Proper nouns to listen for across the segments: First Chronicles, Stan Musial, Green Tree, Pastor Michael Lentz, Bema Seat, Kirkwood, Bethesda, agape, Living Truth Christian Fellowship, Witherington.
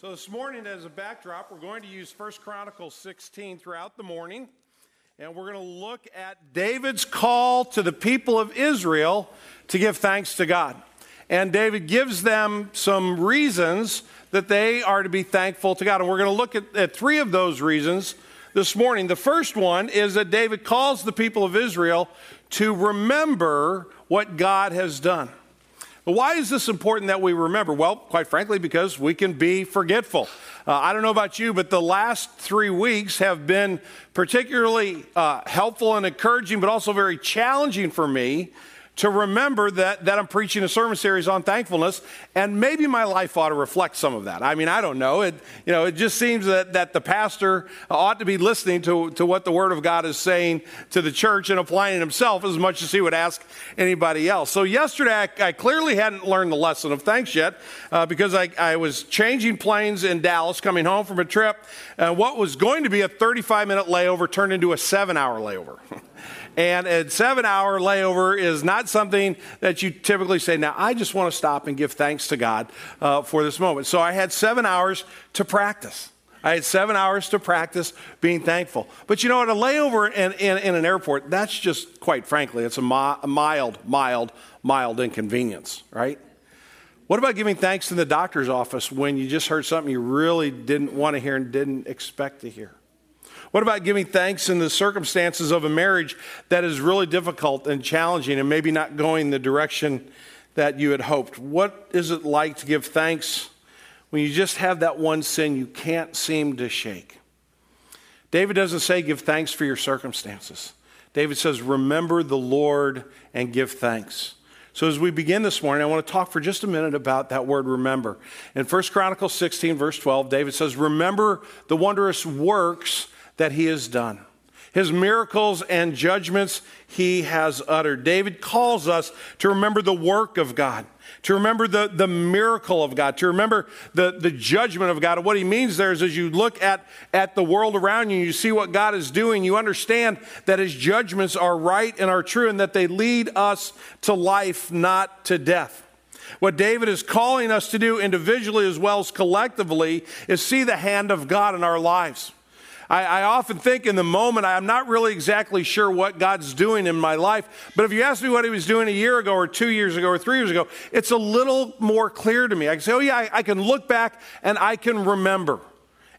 So this morning, as a backdrop, we're going to use First Chronicles 16 throughout the morning, and we're going to look at David's call to the people of Israel to give thanks to God. And David gives them some reasons that they are to be thankful to God. And we're going to look at three of those reasons this morning. The first one is that David calls the people of Israel to remember what God has done. But why is this important that we remember? Well, quite frankly, because we can be forgetful. I don't know about you, but the last 3 weeks have been particularly helpful and encouraging, but also very challenging for me to remember that I'm preaching a sermon series on thankfulness, and maybe my life ought to reflect some of that. I mean, I don't know. It just seems that the pastor ought to be listening to what the Word of God is saying to the church and applying it himself as much as he would ask anybody else. So yesterday, I clearly hadn't learned the lesson of thanks yet because I was changing planes in Dallas, coming home from a trip, and what was going to be a 35-minute layover turned into a 7-hour layover. And a 7-hour layover is not something that you typically say, now I just want to stop and give thanks to God for this moment. So I had 7 hours to practice. I had 7 hours to practice being thankful. But you know, at a layover in an airport, that's just, quite frankly, it's a mild inconvenience, right? What about giving thanks in the doctor's office when you just heard something you really didn't want to hear and didn't expect to hear? What about giving thanks in the circumstances of a marriage that is really difficult and challenging and maybe not going the direction that you had hoped? What is it like to give thanks when you just have that one sin you can't seem to shake? David doesn't say give thanks for your circumstances. David says remember the Lord and give thanks. So as we begin this morning, I want to talk for just a minute about that word remember. In 1 Chronicles 16, verse 12, David says, remember the wondrous works that he has done, his miracles and judgments he has uttered. David calls us to remember the work of God, to remember the miracle of God, to remember the judgment of God. And what he means there is as you look at the world around you, you see what God is doing, you understand that his judgments are right and are true and that they lead us to life, not to death. What David is calling us to do individually as well as collectively is see the hand of God in our lives. I often think in the moment, I'm not really exactly sure what God's doing in my life, but if you ask me what he was doing a year ago or 2 years ago or 3 years ago, it's a little more clear to me. I can say, oh yeah, I can look back and I can remember.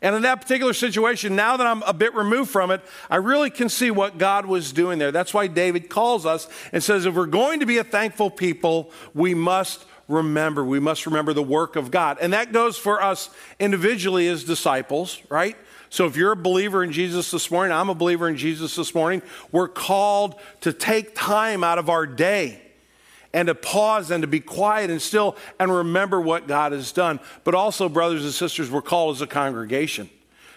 And in that particular situation, now that I'm a bit removed from it, I really can see what God was doing there. That's why David calls us and says, if we're going to be a thankful people, we must remember. We must remember the work of God. And that goes for us individually as disciples, right? So if you're a believer in Jesus this morning, I'm a believer in Jesus this morning, we're called to take time out of our day and to pause and to be quiet and still and remember what God has done. But also, brothers and sisters, we're called as a congregation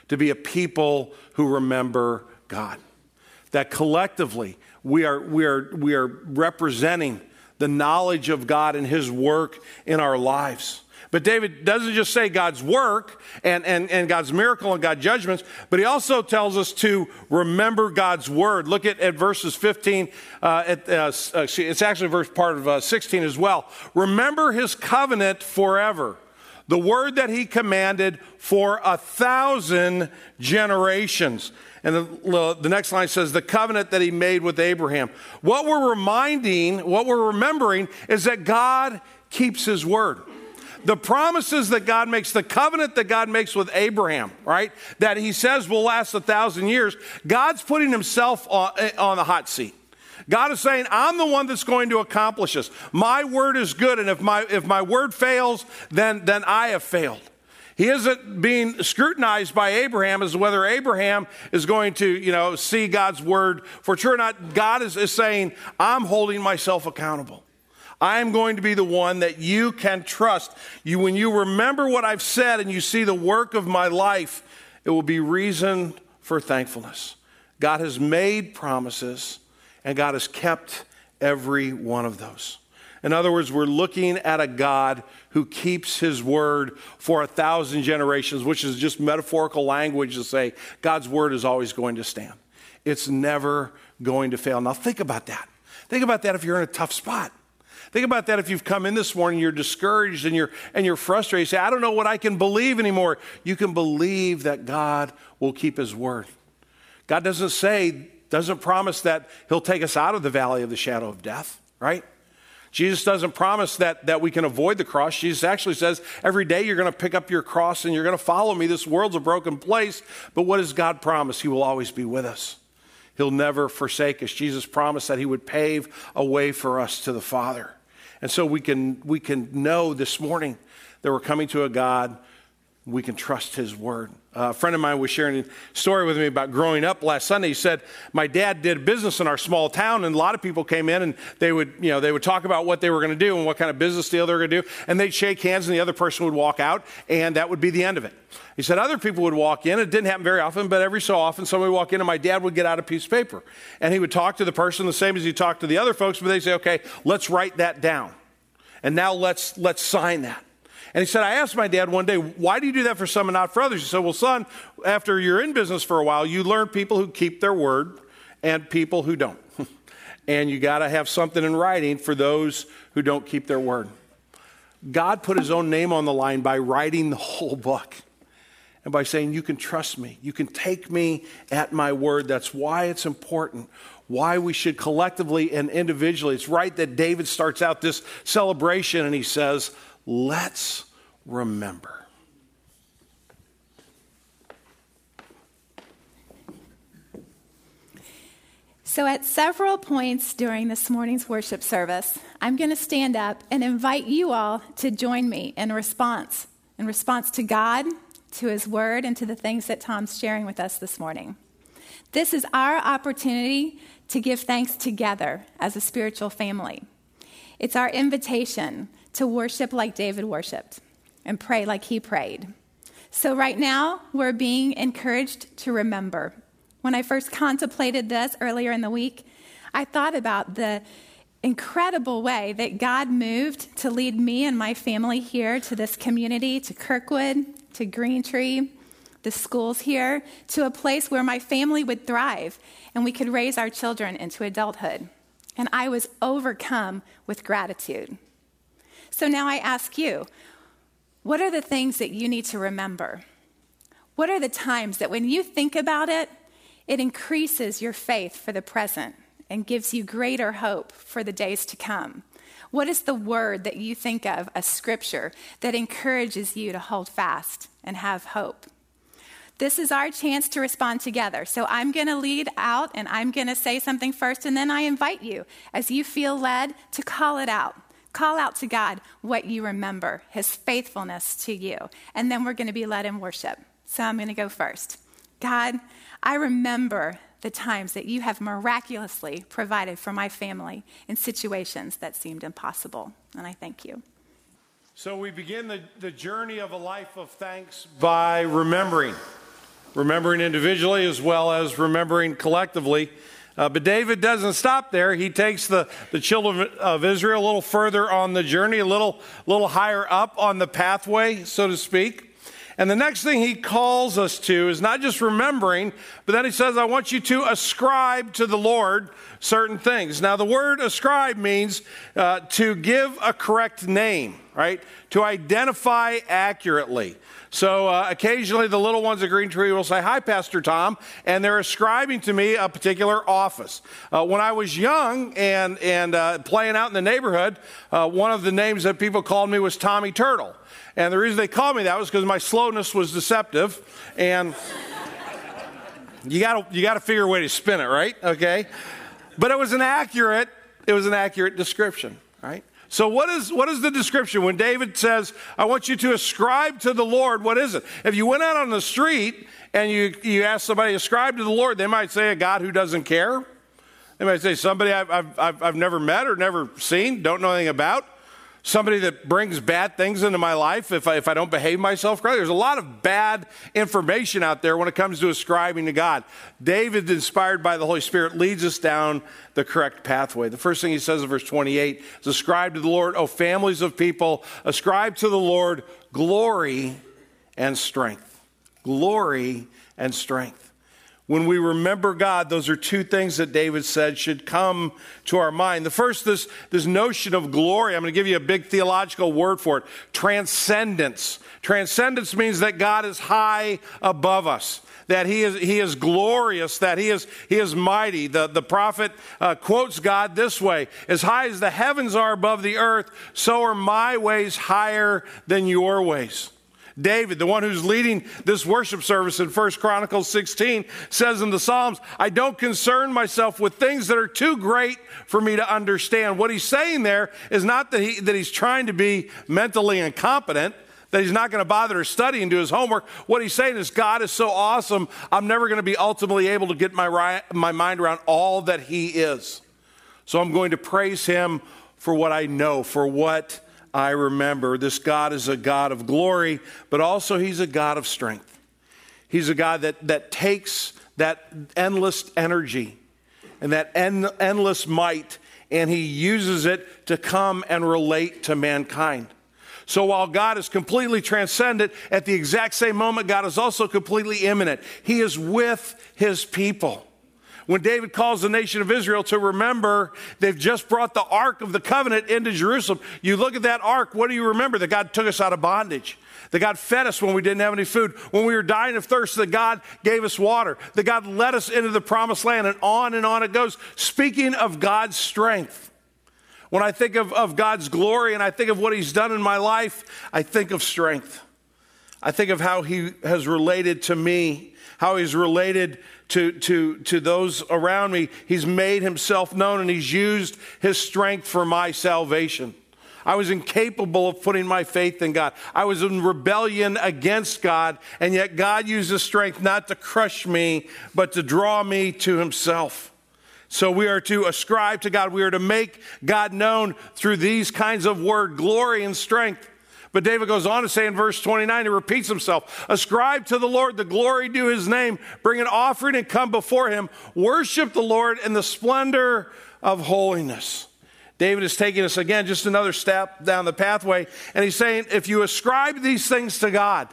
to be a people who remember God. That collectively we are representing the knowledge of God and his work in our lives. But David doesn't just say God's work and God's miracle and God's judgments, but he also tells us to remember God's word. Look at verses 15. It's actually verse part of 16 as well. Remember his covenant forever, the word that he commanded for 1,000 generations. And the next line says, the covenant that he made with Abraham. What we're remembering is that God keeps his word. The promises that God makes, the covenant that God makes with Abraham, right, that he says will last 1,000 years, God's putting himself on the hot seat. God is saying, I'm the one that's going to accomplish this. My word is good, and if my word fails, then I have failed. He isn't being scrutinized by Abraham as to whether Abraham is going to, see God's word for true or not. God is saying, I'm holding myself accountable. I am going to be the one that you can trust. When you remember what I've said and you see the work of my life, it will be reason for thankfulness. God has made promises, and God has kept every one of those. In other words, we're looking at a God who keeps his word for 1,000 generations, which is just metaphorical language to say God's word is always going to stand. It's never going to fail. Now think about that. Think about that if you're in a tough spot. Think about that if you've come in this morning, you're discouraged and you're frustrated. You say, I don't know what I can believe anymore. You can believe that God will keep his word. God doesn't promise that he'll take us out of the valley of the shadow of death, right? Jesus doesn't promise that we can avoid the cross. Jesus actually says, every day you're going to pick up your cross and you're going to follow me. This world's a broken place. But what does God promise? He will always be with us. He'll never forsake us. Jesus promised that he would pave a way for us to the Father. And so we can know this morning that we're coming to a God, we can trust his word. A friend of mine was sharing a story with me about growing up last Sunday. He said, my dad did business in our small town, and a lot of people came in, and they would talk about what they were going to do and what kind of business deal they were going to do, and they'd shake hands, and the other person would walk out, and that would be the end of it. He said other people would walk in. It didn't happen very often, but every so often somebody would walk in, and my dad would get out a piece of paper, and he would talk to the person the same as he talked to the other folks, but they'd say, okay, let's write that down, and now let's sign that. And he said, I asked my dad one day, why do you do that for some and not for others? He said, well, son, after you're in business for a while, you learn people who keep their word and people who don't. And you got to have something in writing for those who don't keep their word. God put his own name on the line by writing the whole book and by saying, you can trust me. You can take me at my word. That's why it's important. Why we should collectively and individually. It's right that David starts out this celebration and he says, let's remember. So at several points during this morning's worship service, I'm going to stand up and invite you all to join me in response to God, to his word, and to the things that Tom's sharing with us this morning. This is our opportunity to give thanks together as a spiritual family. It's our invitation to worship like David worshiped and pray like he prayed. So right now, we're being encouraged to remember. When I first contemplated this earlier in the week, I thought about the incredible way that God moved to lead me and my family here to this community, to Kirkwood, to Green Tree, the schools here, to a place where my family would thrive and we could raise our children into adulthood. And I was overcome with gratitude. So now I ask you, what are the things that you need to remember? What are the times that when you think about it, it increases your faith for the present and gives you greater hope for the days to come? What is the word that you think of, a scripture that encourages you to hold fast and have hope? This is our chance to respond together. So I'm going to lead out and I'm going to say something first, and then I invite you, as you feel led, to call it out. Call out to God what you remember, his faithfulness to you. And then we're going to be led in worship. So I'm going to go first. God, I remember the times that you have miraculously provided for my family in situations that seemed impossible. And I thank you. So we begin the journey of a life of thanks by remembering. Remembering individually as well as remembering collectively. But David doesn't stop there. He takes the children of Israel a little further on the journey, a little higher up on the pathway, so to speak. And the next thing he calls us to is not just remembering, but then he says, I want you to ascribe to the Lord certain things. Now, the word ascribe means to give a correct name, right? To identify accurately. So occasionally the little ones at Green Tree will say, hi, Pastor Tom, and they're ascribing to me a particular office. When I was young and playing out in the neighborhood, one of the names that people called me was Tommy Turtle. And the reason they called me that was because my slowness was deceptive, and you got to figure a way to spin it, right? Okay, but it was an accurate description, right? So what is the description when David says, "I want you to ascribe to the Lord"? What is it? If you went out on the street and you asked somebody, "Ascribe to the Lord," they might say, "A God who doesn't care." They might say, "Somebody I've never met or never seen, don't know anything about." Somebody that brings bad things into my life if I don't behave myself correctly. There's a lot of bad information out there when it comes to ascribing to God. David, inspired by the Holy Spirit, leads us down the correct pathway. The first thing he says in verse 28 is, ascribe to the Lord, O families of people, ascribe to the Lord glory and strength. Glory and strength. When we remember God, those are two things that David said should come to our mind. The first, this notion of glory. I'm going to give you a big theological word for it, transcendence. Transcendence means that God is high above us, that he is glorious, that he is mighty. The prophet quotes God this way, as high as the heavens are above the earth, so are my ways higher than your ways. David, the one who's leading this worship service in First Chronicles 16, says in the Psalms, I don't concern myself with things that are too great for me to understand. What he's saying there is not that he's trying to be mentally incompetent, that he's not going to bother to study and do his homework. What he's saying is God is so awesome, I'm never going to be ultimately able to get my mind around all that he is. So I'm going to praise him for what I know, for what I remember. This God is a God of glory, but also he's a God of strength. He's a God that takes that endless energy and that endless might, and he uses it to come and relate to mankind. So while God is completely transcendent, at the exact same moment, God is also completely immanent. He is with his people. When David calls the nation of Israel to remember, they've just brought the Ark of the Covenant into Jerusalem. You look at that Ark, what do you remember? That God took us out of bondage. That God fed us when we didn't have any food. When we were dying of thirst, that God gave us water. That God led us into the promised land, and on it goes. Speaking of God's strength, when I think of God's glory and I think of what he's done in my life, I think of strength. I think of how he has related to me, how he's related to those around me. He's made himself known, and he's used his strength for my salvation. I was incapable of putting my faith in God. I was in rebellion against God, and yet God used his strength not to crush me, but to draw me to himself. So we are to ascribe to God. We are to make God known through these kinds of word, glory and strength. But David goes on to say in verse 29, he repeats himself, ascribe to the Lord the glory due his name, bring an offering and come before him, worship the Lord in the splendor of holiness. David is taking us again just another step down the pathway, and he's saying, if you ascribe these things to God,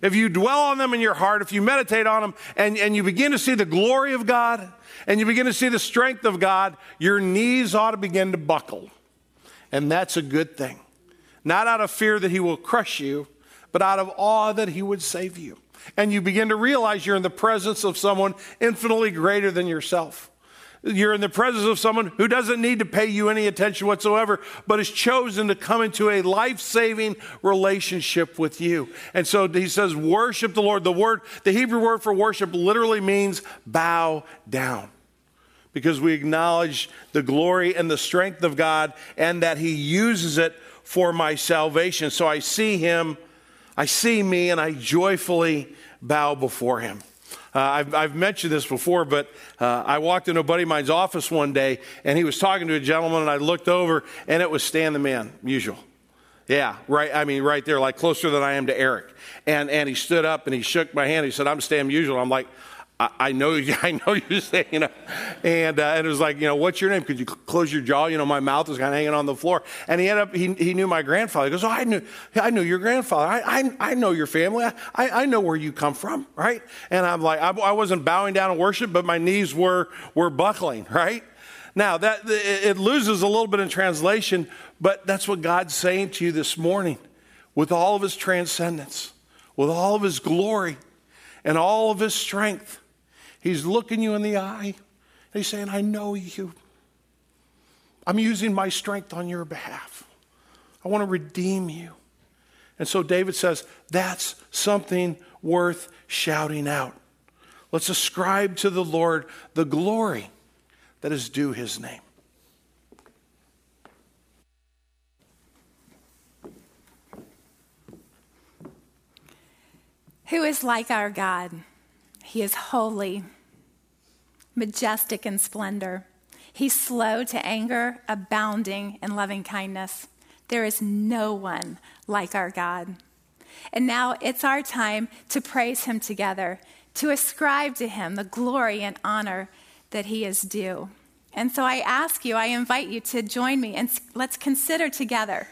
if you dwell on them in your heart, if you meditate on them, and you begin to see the glory of God, and you begin to see the strength of God, your knees ought to begin to buckle. And that's a good thing. Not out of fear that he will crush you, but out of awe that he would save you. And you begin to realize you're in the presence of someone infinitely greater than yourself. You're in the presence of someone who doesn't need to pay you any attention whatsoever, but has chosen to come into a life-saving relationship with you. And so he says, worship the Lord. The Hebrew word for worship literally means bow down, because we acknowledge the glory and the strength of God and that he uses it for my salvation. So I see him, I see me, and I joyfully bow before him. I've mentioned this before, but I walked into a buddy of mine's office one day, and he was talking to a gentleman, and I looked over, and it was Stan the Man Musial. Yeah, right. I mean, right there, like closer than I am to Eric. And he stood up and he shook my hand. He said, "I'm Stan Musial." I'm like, I know you say, you know, and it was like, you know, what's your name? Could you close your jaw? You know, my mouth was kind of hanging on the floor. And he ended up, he knew my grandfather. He goes, "Oh, I knew your grandfather. I know your family. I know where you come from, right?" And I'm like, I wasn't bowing down in worship, but my knees were buckling, right? Now that it loses a little bit in translation, but that's what God's saying to you this morning, with all of his transcendence, with all of his glory, and all of his strength. He's looking you in the eye, and he's saying, "I know you. I'm using my strength on your behalf. I want to redeem you." And so David says, that's something worth shouting out. Let's ascribe to the Lord the glory that is due his name. Who is like our God? He is holy, majestic in splendor. He's slow to anger, abounding in loving kindness. There is no one like our God. And now it's our time to praise him together, to ascribe to him the glory and honor that he is due. And so I ask you, I invite you to join me, and let's consider together,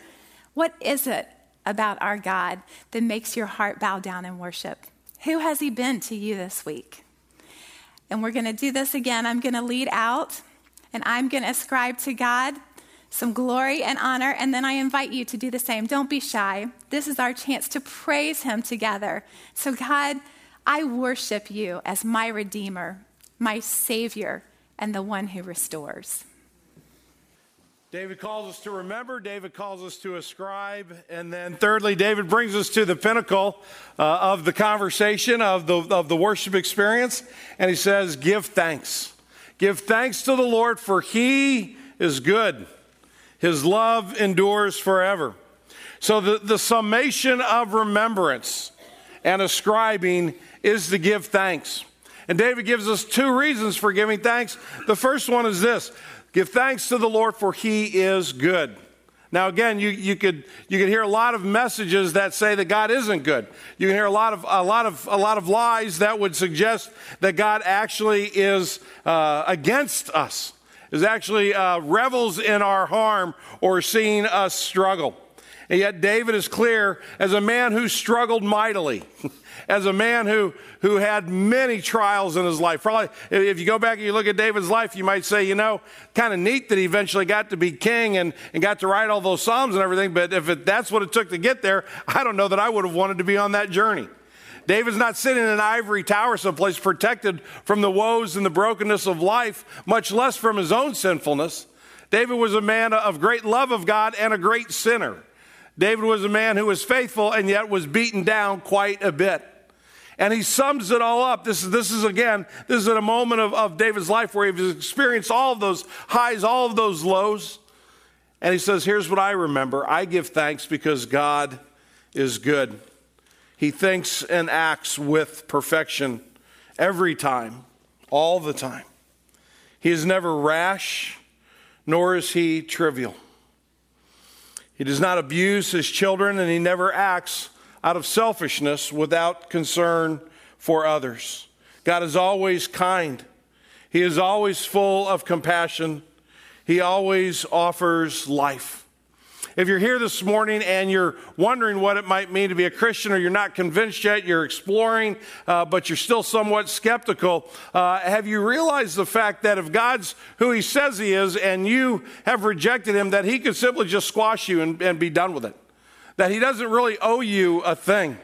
what is it about our God that makes your heart bow down in worship? Who has he been to you this week? And we're going to do this again. I'm going to lead out, and I'm going to ascribe to God some glory and honor, and then I invite you to do the same. Don't be shy. This is our chance to praise him together. So God, I worship you as my Redeemer, my Savior, and the one who restores. David calls us to remember. David calls us to ascribe. And then thirdly, David brings us to the pinnacle of the conversation, of the worship experience. And he says, give thanks. Give thanks to the Lord, for he is good. His love endures forever. So the summation of remembrance and ascribing is to give thanks. And David gives us two reasons for giving thanks. The first one is this. Give thanks to the Lord, for he is good. Now, again, you could hear a lot of messages that say that God isn't good. You can hear a lot of lies that would suggest that God actually is against us, is actually revels in our harm or seeing us struggle. And yet David is clear, as a man who struggled mightily, as a man who had many trials in his life. Probably, if you go back and you look at David's life, you might say, you know, kind of neat that he eventually got to be king and got to write all those Psalms and everything, but that's what it took to get there, I don't know that I would have wanted to be on that journey. David's not sitting in an ivory tower someplace protected from the woes and the brokenness of life, much less from his own sinfulness. David was a man of great love of God and a great sinner. David was a man who was faithful and yet was beaten down quite a bit. And he sums it all up. This is at a moment of David's life where he's experienced all of those highs, all of those lows. And he says, here's what I remember. I give thanks because God is good. He thinks and acts with perfection every time, all the time. He is never rash, nor is he trivial. He does not abuse his children, and he never acts out of selfishness without concern for others. God is always kind. He is always full of compassion. He always offers life. If you're here this morning and you're wondering what it might mean to be a Christian, or you're not convinced yet, you're exploring, but you're still somewhat skeptical, have you realized the fact that if God's who he says he is and you have rejected him, that he could simply just squash you and be done with it? That he doesn't really owe you a thing.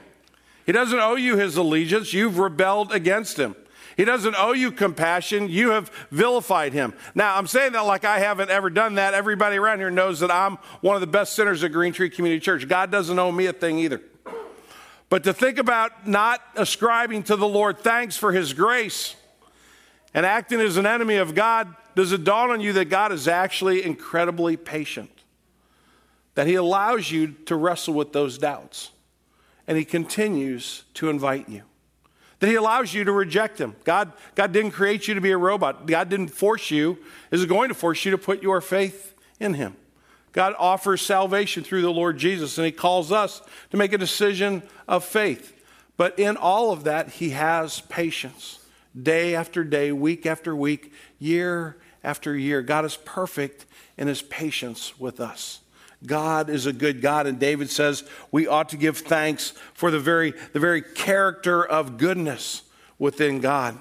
He doesn't owe you his allegiance. You've rebelled against him. He doesn't owe you compassion. You have vilified him. Now, I'm saying that like I haven't ever done that. Everybody around here knows that I'm one of the best sinners at Green Tree Community Church. God doesn't owe me a thing either. But to think about not ascribing to the Lord thanks for his grace and acting as an enemy of God, does it dawn on you that God is actually incredibly patient? That he allows you to wrestle with those doubts, and he continues to invite you. That he allows you to reject him. God didn't create you to be a robot. God didn't force you, is going to force you to put your faith in him. God offers salvation through the Lord Jesus, and he calls us to make a decision of faith. But in all of that, he has patience. Day after day, week after week, year after year. God is perfect in his patience with us. God is a good God, and David says we ought to give thanks for the very character of goodness within God.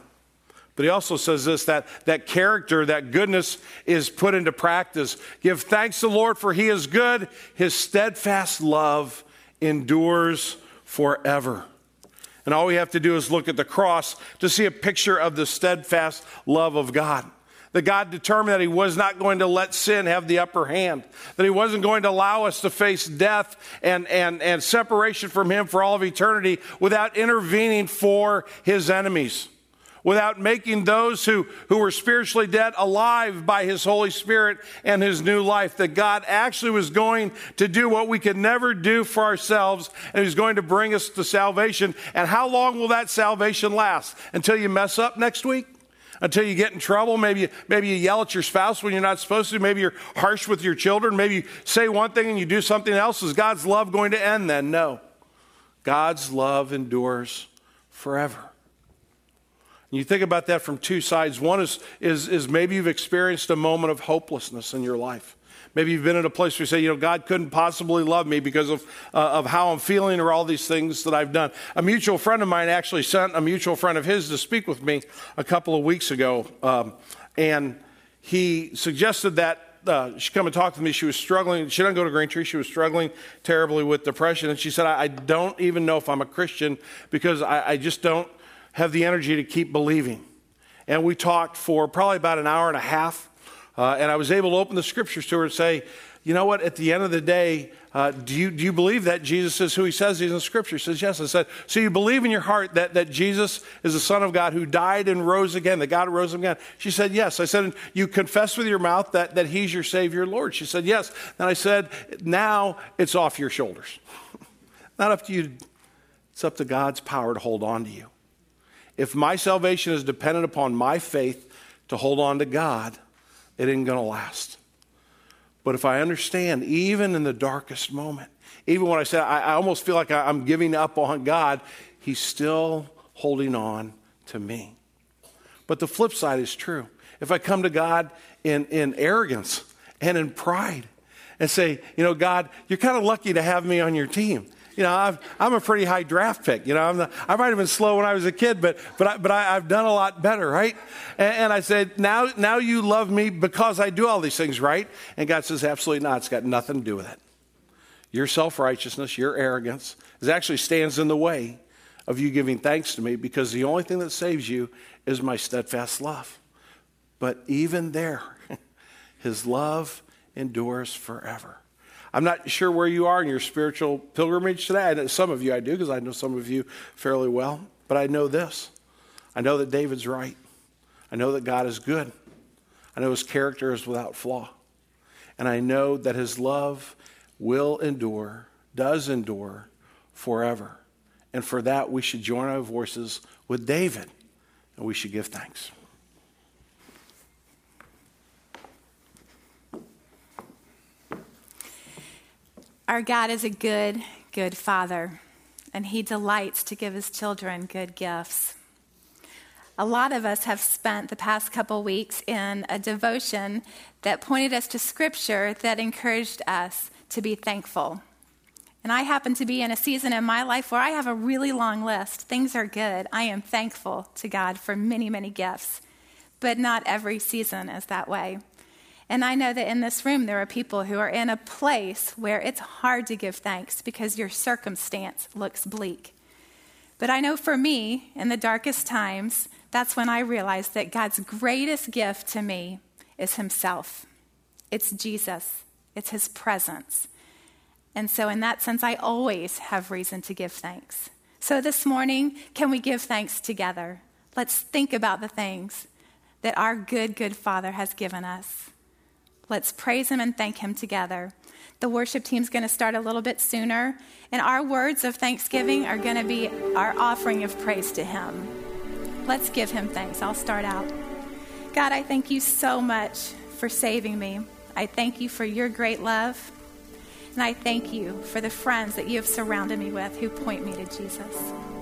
But he also says this, that character, that goodness is put into practice. Give thanks to the Lord, for he is good. His steadfast love endures forever. And all we have to do is look at the cross to see a picture of the steadfast love of God. That God determined that he was not going to let sin have the upper hand. That he wasn't going to allow us to face death and separation from him for all of eternity without intervening for his enemies. Without making those who were spiritually dead alive by his Holy Spirit and his new life. That God actually was going to do what we could never do for ourselves. And he's going to bring us to salvation. And how long will that salvation last? Until you mess up next week? Until you get in trouble, maybe you yell at your spouse when you're not supposed to, maybe you're harsh with your children, maybe you say one thing and you do something else. Is God's love going to end then? No. God's love endures forever. And you think about that from two sides. One is maybe you've experienced a moment of hopelessness in your life. Maybe you've been in a place where you say, you know, God couldn't possibly love me because of how I'm feeling or all these things that I've done. A mutual friend of mine actually sent a mutual friend of his to speak with me a couple of weeks ago, and he suggested that she come and talk to me. She was struggling. She didn't go to Green Tree. She was struggling terribly with depression. And she said, I don't even know if I'm a Christian because I just don't have the energy to keep believing. And we talked for probably about an hour and a half. And I was able to open the scriptures to her and say, you know what, at the end of the day, do you believe that Jesus is who he says he is in Scripture? She says, yes. I said, so you believe in your heart that Jesus is the Son of God who died and rose again, that God rose him again? She said, yes. I said, and you confess with your mouth that he's your Savior, Lord? She said, yes. And I said, now it's off your shoulders. Not up to you. It's up to God's power to hold on to you. If my salvation is dependent upon my faith to hold on to God, it ain't going to last. But if I understand, even in the darkest moment, even when I said I almost feel like I'm giving up on God, he's still holding on to me. But the flip side is true. If I come to God in arrogance and in pride and say, you know, God, you're kind of lucky to have me on your team. You know, I'm a pretty high draft pick. You know, I might have been slow when I was a kid, but I've done a lot better, right? And I said, now you love me because I do all these things, right? And God says, absolutely not. It's got nothing to do with it. Your self-righteousness, your arrogance, is actually stands in the way of you giving thanks to me because the only thing that saves you is my steadfast love. But even there, his love endures forever. I'm not sure where you are in your spiritual pilgrimage today. I know some of you I do because I know some of you fairly well. But I know this. I know that David's right. I know that God is good. I know his character is without flaw. And I know that his love will endure, does endure forever. And for that, we should join our voices with David. And we should give thanks. Our God is a good, good Father, and he delights to give his children good gifts. A lot of us have spent the past couple weeks in a devotion that pointed us to scripture that encouraged us to be thankful. And I happen to be in a season in my life where I have a really long list. Things are good. I am thankful to God for many, many gifts, but not every season is that way. And I know that in this room, there are people who are in a place where it's hard to give thanks because your circumstance looks bleak. But I know for me, in the darkest times, that's when I realized that God's greatest gift to me is himself. It's Jesus. It's his presence. And so in that sense, I always have reason to give thanks. So this morning, can we give thanks together? Let's think about the things that our good, good Father has given us. Let's praise him and thank him together. The worship team's going to start a little bit sooner, and our words of thanksgiving are going to be our offering of praise to him. Let's give him thanks. I'll start out. God, I thank you so much for saving me. I thank you for your great love, and I thank you for the friends that you have surrounded me with who point me to Jesus.